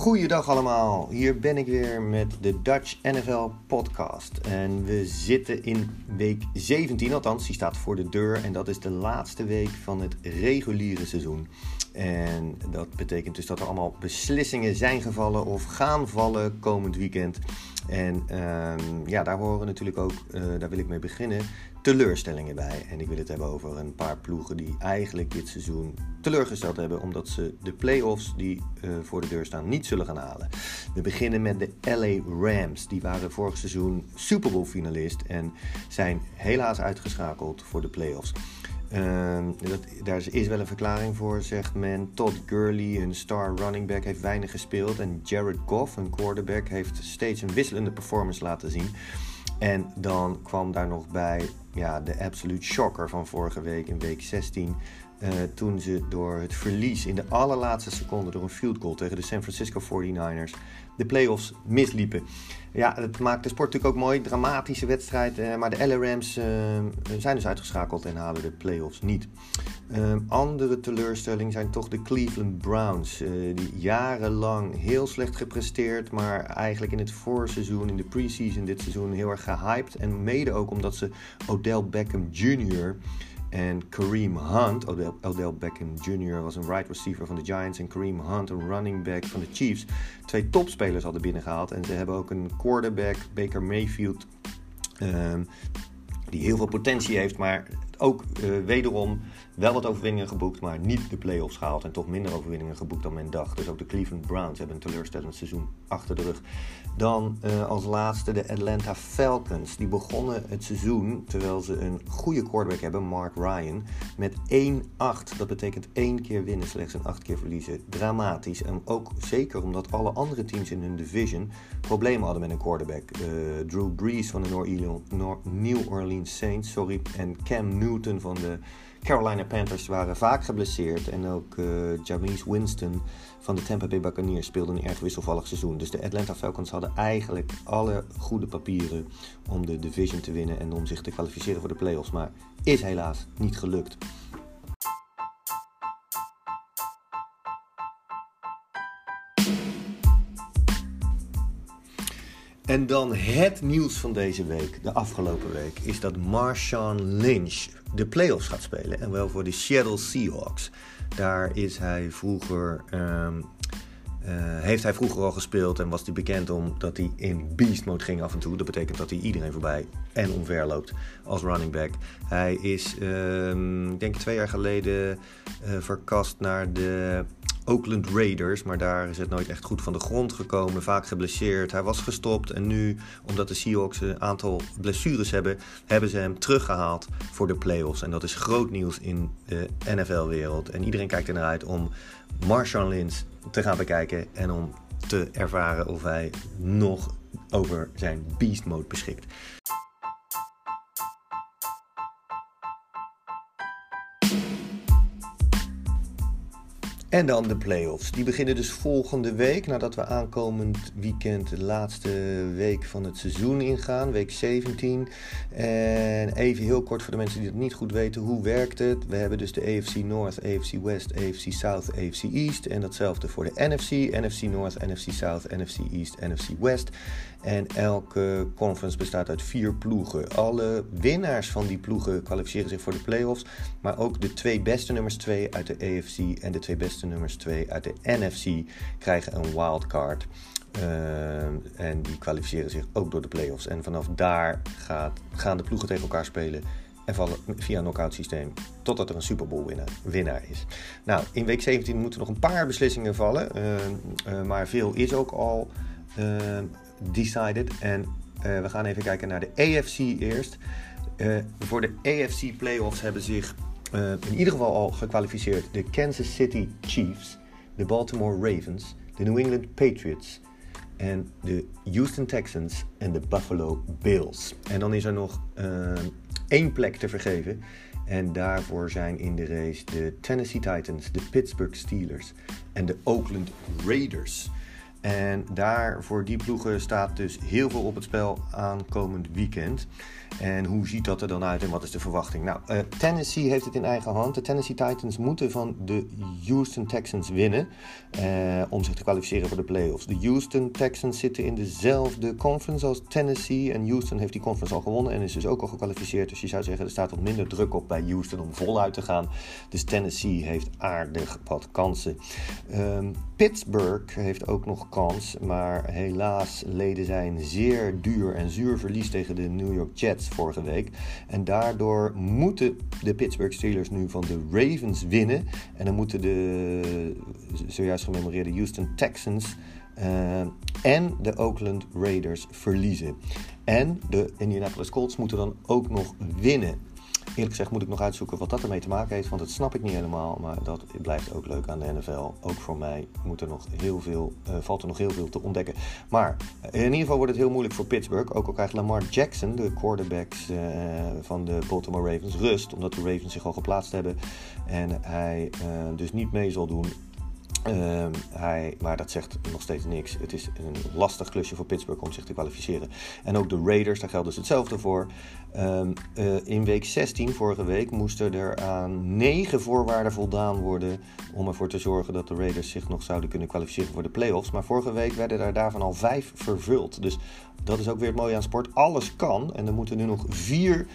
Goeiedag allemaal, hier ben ik weer met de Dutch NFL podcast en we zitten in week 17, althans die staat voor de deur en dat is de laatste week van het reguliere seizoen. En dat betekent dus dat er allemaal beslissingen zijn gevallen of gaan vallen komend weekend. En daar horen natuurlijk ook, daar wil ik mee beginnen, teleurstellingen bij. En ik wil het hebben over een paar ploegen die eigenlijk dit seizoen teleurgesteld hebben, omdat ze de play-offs die voor de deur staan niet zullen gaan halen. We beginnen met de LA Rams. Die waren vorig seizoen Super Bowl finalist en zijn helaas uitgeschakeld voor de play-offs. Daar is wel een verklaring voor, zegt men. Todd Gurley, hun star running back, heeft weinig gespeeld. En Jared Goff, hun quarterback, heeft steeds een wisselende performance laten zien. En dan kwam daar nog bij de absolute shocker van vorige week in week 16. Toen ze door het verlies in de allerlaatste seconde door een field goal tegen de San Francisco 49ers de playoffs misliepen. Ja, dat maakt de sport natuurlijk ook mooi. Dramatische wedstrijd. Maar de LA Rams zijn dus uitgeschakeld en halen de playoffs niet. Andere teleurstelling zijn toch de Cleveland Browns. Die jarenlang heel slecht gepresteerd, maar eigenlijk in het voorseizoen, in de preseason dit seizoen heel erg gehyped. En mede ook omdat ze Odell Beckham Jr. en Kareem Hunt, Odell Beckham Jr. was een wide receiver van de Giants en Kareem Hunt een running back van de Chiefs. 2 topspelers hadden binnengehaald en ze hebben ook een quarterback, Baker Mayfield, die heel veel potentie heeft, maar ook wederom wel wat overwinningen geboekt, maar niet de play-offs gehaald en toch minder overwinningen geboekt dan men dacht. Dus ook de Cleveland Browns hebben een teleurstellend seizoen achter de rug. Dan als laatste de Atlanta Falcons. Die begonnen het seizoen, terwijl ze een goede quarterback hebben, Mark Ryan, met 1-8. Dat betekent 1 keer winnen, slechts en 8 keer verliezen. Dramatisch. En ook zeker omdat alle andere teams in hun division problemen hadden met een quarterback. Drew Brees van de New Orleans Saints en Cam Newton van de Carolina Panthers waren vaak geblesseerd en ook Jameis Winston van de Tampa Bay Buccaneers speelde een erg wisselvallig seizoen. Dus de Atlanta Falcons hadden eigenlijk alle goede papieren om de division te winnen en om zich te kwalificeren voor de playoffs, maar is helaas niet gelukt. En dan het nieuws van deze week, de afgelopen week, is dat Marshawn Lynch de playoffs gaat spelen. En wel voor de Seattle Seahawks. Daar is hij vroeger, heeft hij vroeger al gespeeld en was hij bekend omdat hij in beast mode ging af en toe. Dat betekent dat hij iedereen voorbij en omver loopt als running back. Hij is, ik denk 2 jaar geleden, verkast naar de Oakland Raiders, maar daar is het nooit echt goed van de grond gekomen. Vaak geblesseerd. Hij was gestopt en nu, omdat de Seahawks een aantal blessures hebben, hebben ze hem teruggehaald voor de playoffs. En dat is groot nieuws in de NFL-wereld. En iedereen kijkt ernaar uit om Marshawn Lynch te gaan bekijken en om te ervaren of hij nog over zijn beast mode beschikt. En dan de play-offs. Die beginnen dus volgende week, nadat we aankomend weekend de laatste week van het seizoen ingaan, week 17. En even heel kort voor de mensen die het niet goed weten, hoe werkt het? We hebben dus de AFC North, AFC West, AFC South, AFC East. En datzelfde voor de NFC, NFC North, NFC South, NFC East, NFC West. En elke conference bestaat uit 4 ploegen. Alle winnaars van die ploegen kwalificeren zich voor de play-offs. Maar ook de 2 beste nummers 2 uit de AFC en de 2 beste nummers 2 uit de NFC krijgen een wildcard. En die kwalificeren zich ook door de play-offs. En vanaf daar gaan de ploegen tegen elkaar spelen en vallen via een knock-out systeem totdat er een Super Bowl winnaar is. Nou, in week 17 moeten nog een paar beslissingen vallen. Maar veel is ook al decided. En we gaan even kijken naar de AFC eerst. Voor de AFC playoffs hebben zich in ieder geval al gekwalificeerd de Kansas City Chiefs, de Baltimore Ravens, de New England Patriots en de Houston Texans en de Buffalo Bills. En dan is er nog 1 plek te vergeven. En daarvoor zijn in de race de Tennessee Titans, de Pittsburgh Steelers en de Oakland Raiders. En daar voor die ploegen staat dus heel veel op het spel aankomend weekend. En hoe ziet dat er dan uit en wat is de verwachting? Nou, Tennessee heeft het in eigen hand. De Tennessee Titans moeten van de Houston Texans winnen om zich te kwalificeren voor de playoffs. De Houston Texans zitten in dezelfde conference als Tennessee. En Houston heeft die conference al gewonnen en is dus ook al gekwalificeerd. Dus je zou zeggen, er staat wat minder druk op bij Houston om voluit te gaan. Dus Tennessee heeft aardig wat kansen. Pittsburgh heeft ook nog kans, maar helaas leden zijn zeer duur en zuur verlies tegen de New York Jets vorige week. En daardoor moeten de Pittsburgh Steelers nu van de Ravens winnen. En dan moeten de zojuist gememoreerde Houston Texans en de Oakland Raiders verliezen. En de Indianapolis Colts moeten dan ook nog winnen. Eerlijk gezegd moet ik nog uitzoeken wat dat ermee te maken heeft, want dat snap ik niet helemaal. Maar dat blijft ook leuk aan de NFL. Ook voor mij moet er nog heel veel, valt er nog heel veel te ontdekken. Maar in ieder geval wordt het heel moeilijk voor Pittsburgh. Ook al krijgt Lamar Jackson, de quarterback van de Baltimore Ravens, rust. Omdat de Ravens zich al geplaatst hebben en hij dus niet mee zal doen. Maar dat zegt nog steeds niks. Het is een lastig klusje voor Pittsburgh om zich te kwalificeren. En ook de Raiders, daar geldt dus hetzelfde voor. In week 16, vorige week, moesten er aan 9 voorwaarden voldaan worden om ervoor te zorgen dat de Raiders zich nog zouden kunnen kwalificeren voor de playoffs. Maar vorige week werden er daarvan al 5 vervuld. Dus dat is ook weer het mooie aan sport. Alles kan en er moeten nu nog 4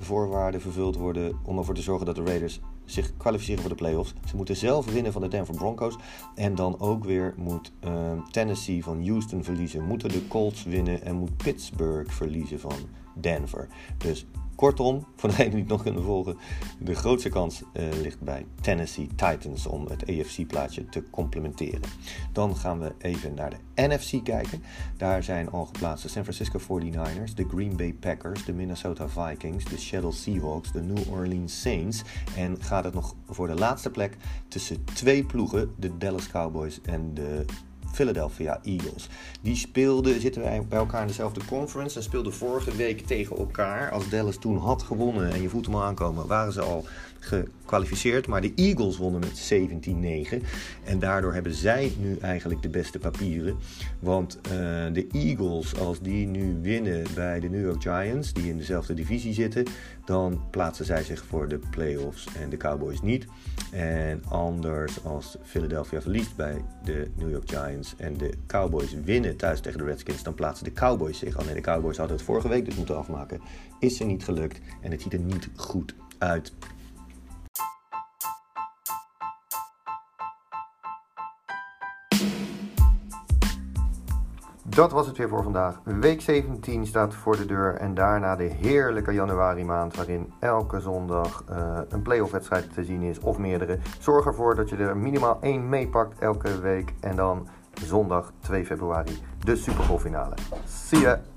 voorwaarden vervuld worden om ervoor te zorgen dat de Raiders zich kwalificeren voor de playoffs. Ze moeten zelf winnen van de Denver Broncos. En dan ook weer moet Tennessee van Houston verliezen. Moeten de Colts winnen en moet Pittsburgh verliezen van Denver. Dus kortom, voor degenen die het nog kunnen volgen, de grootste kans ligt bij Tennessee Titans om het AFC-plaatje te complementeren. Dan gaan we even naar de NFC kijken. Daar zijn al geplaatst de San Francisco 49ers, de Green Bay Packers, de Minnesota Vikings, de Seattle Seahawks, de New Orleans Saints. En gaat het nog voor de laatste plek tussen 2 ploegen, de Dallas Cowboys en de Philadelphia Eagles. Die zitten wij bij elkaar in dezelfde conference en speelden vorige week tegen elkaar. Als Dallas toen had gewonnen en je voelt hem al aankomen, waren ze al gekwalificeerd. Maar de Eagles wonnen met 17-9 en daardoor hebben zij nu eigenlijk de beste papieren. Want de Eagles, als die nu winnen bij de New York Giants, die in dezelfde divisie zitten, dan plaatsen zij zich voor de playoffs en de Cowboys niet. En anders, als Philadelphia verliest bij de New York Giants en de Cowboys winnen thuis tegen de Redskins, dan plaatsen de Cowboys zich. Alleen de Cowboys hadden het vorige week dus moeten afmaken. Is ze niet gelukt en het ziet er niet goed uit. Dat was het weer voor vandaag. Week 17 staat voor de deur en daarna de heerlijke januari maand, waarin elke zondag een playoff-wedstrijd te zien is of meerdere. Zorg ervoor dat je er minimaal 1 meepakt elke week en dan zondag 2 februari de Super Bowl finale. See ya!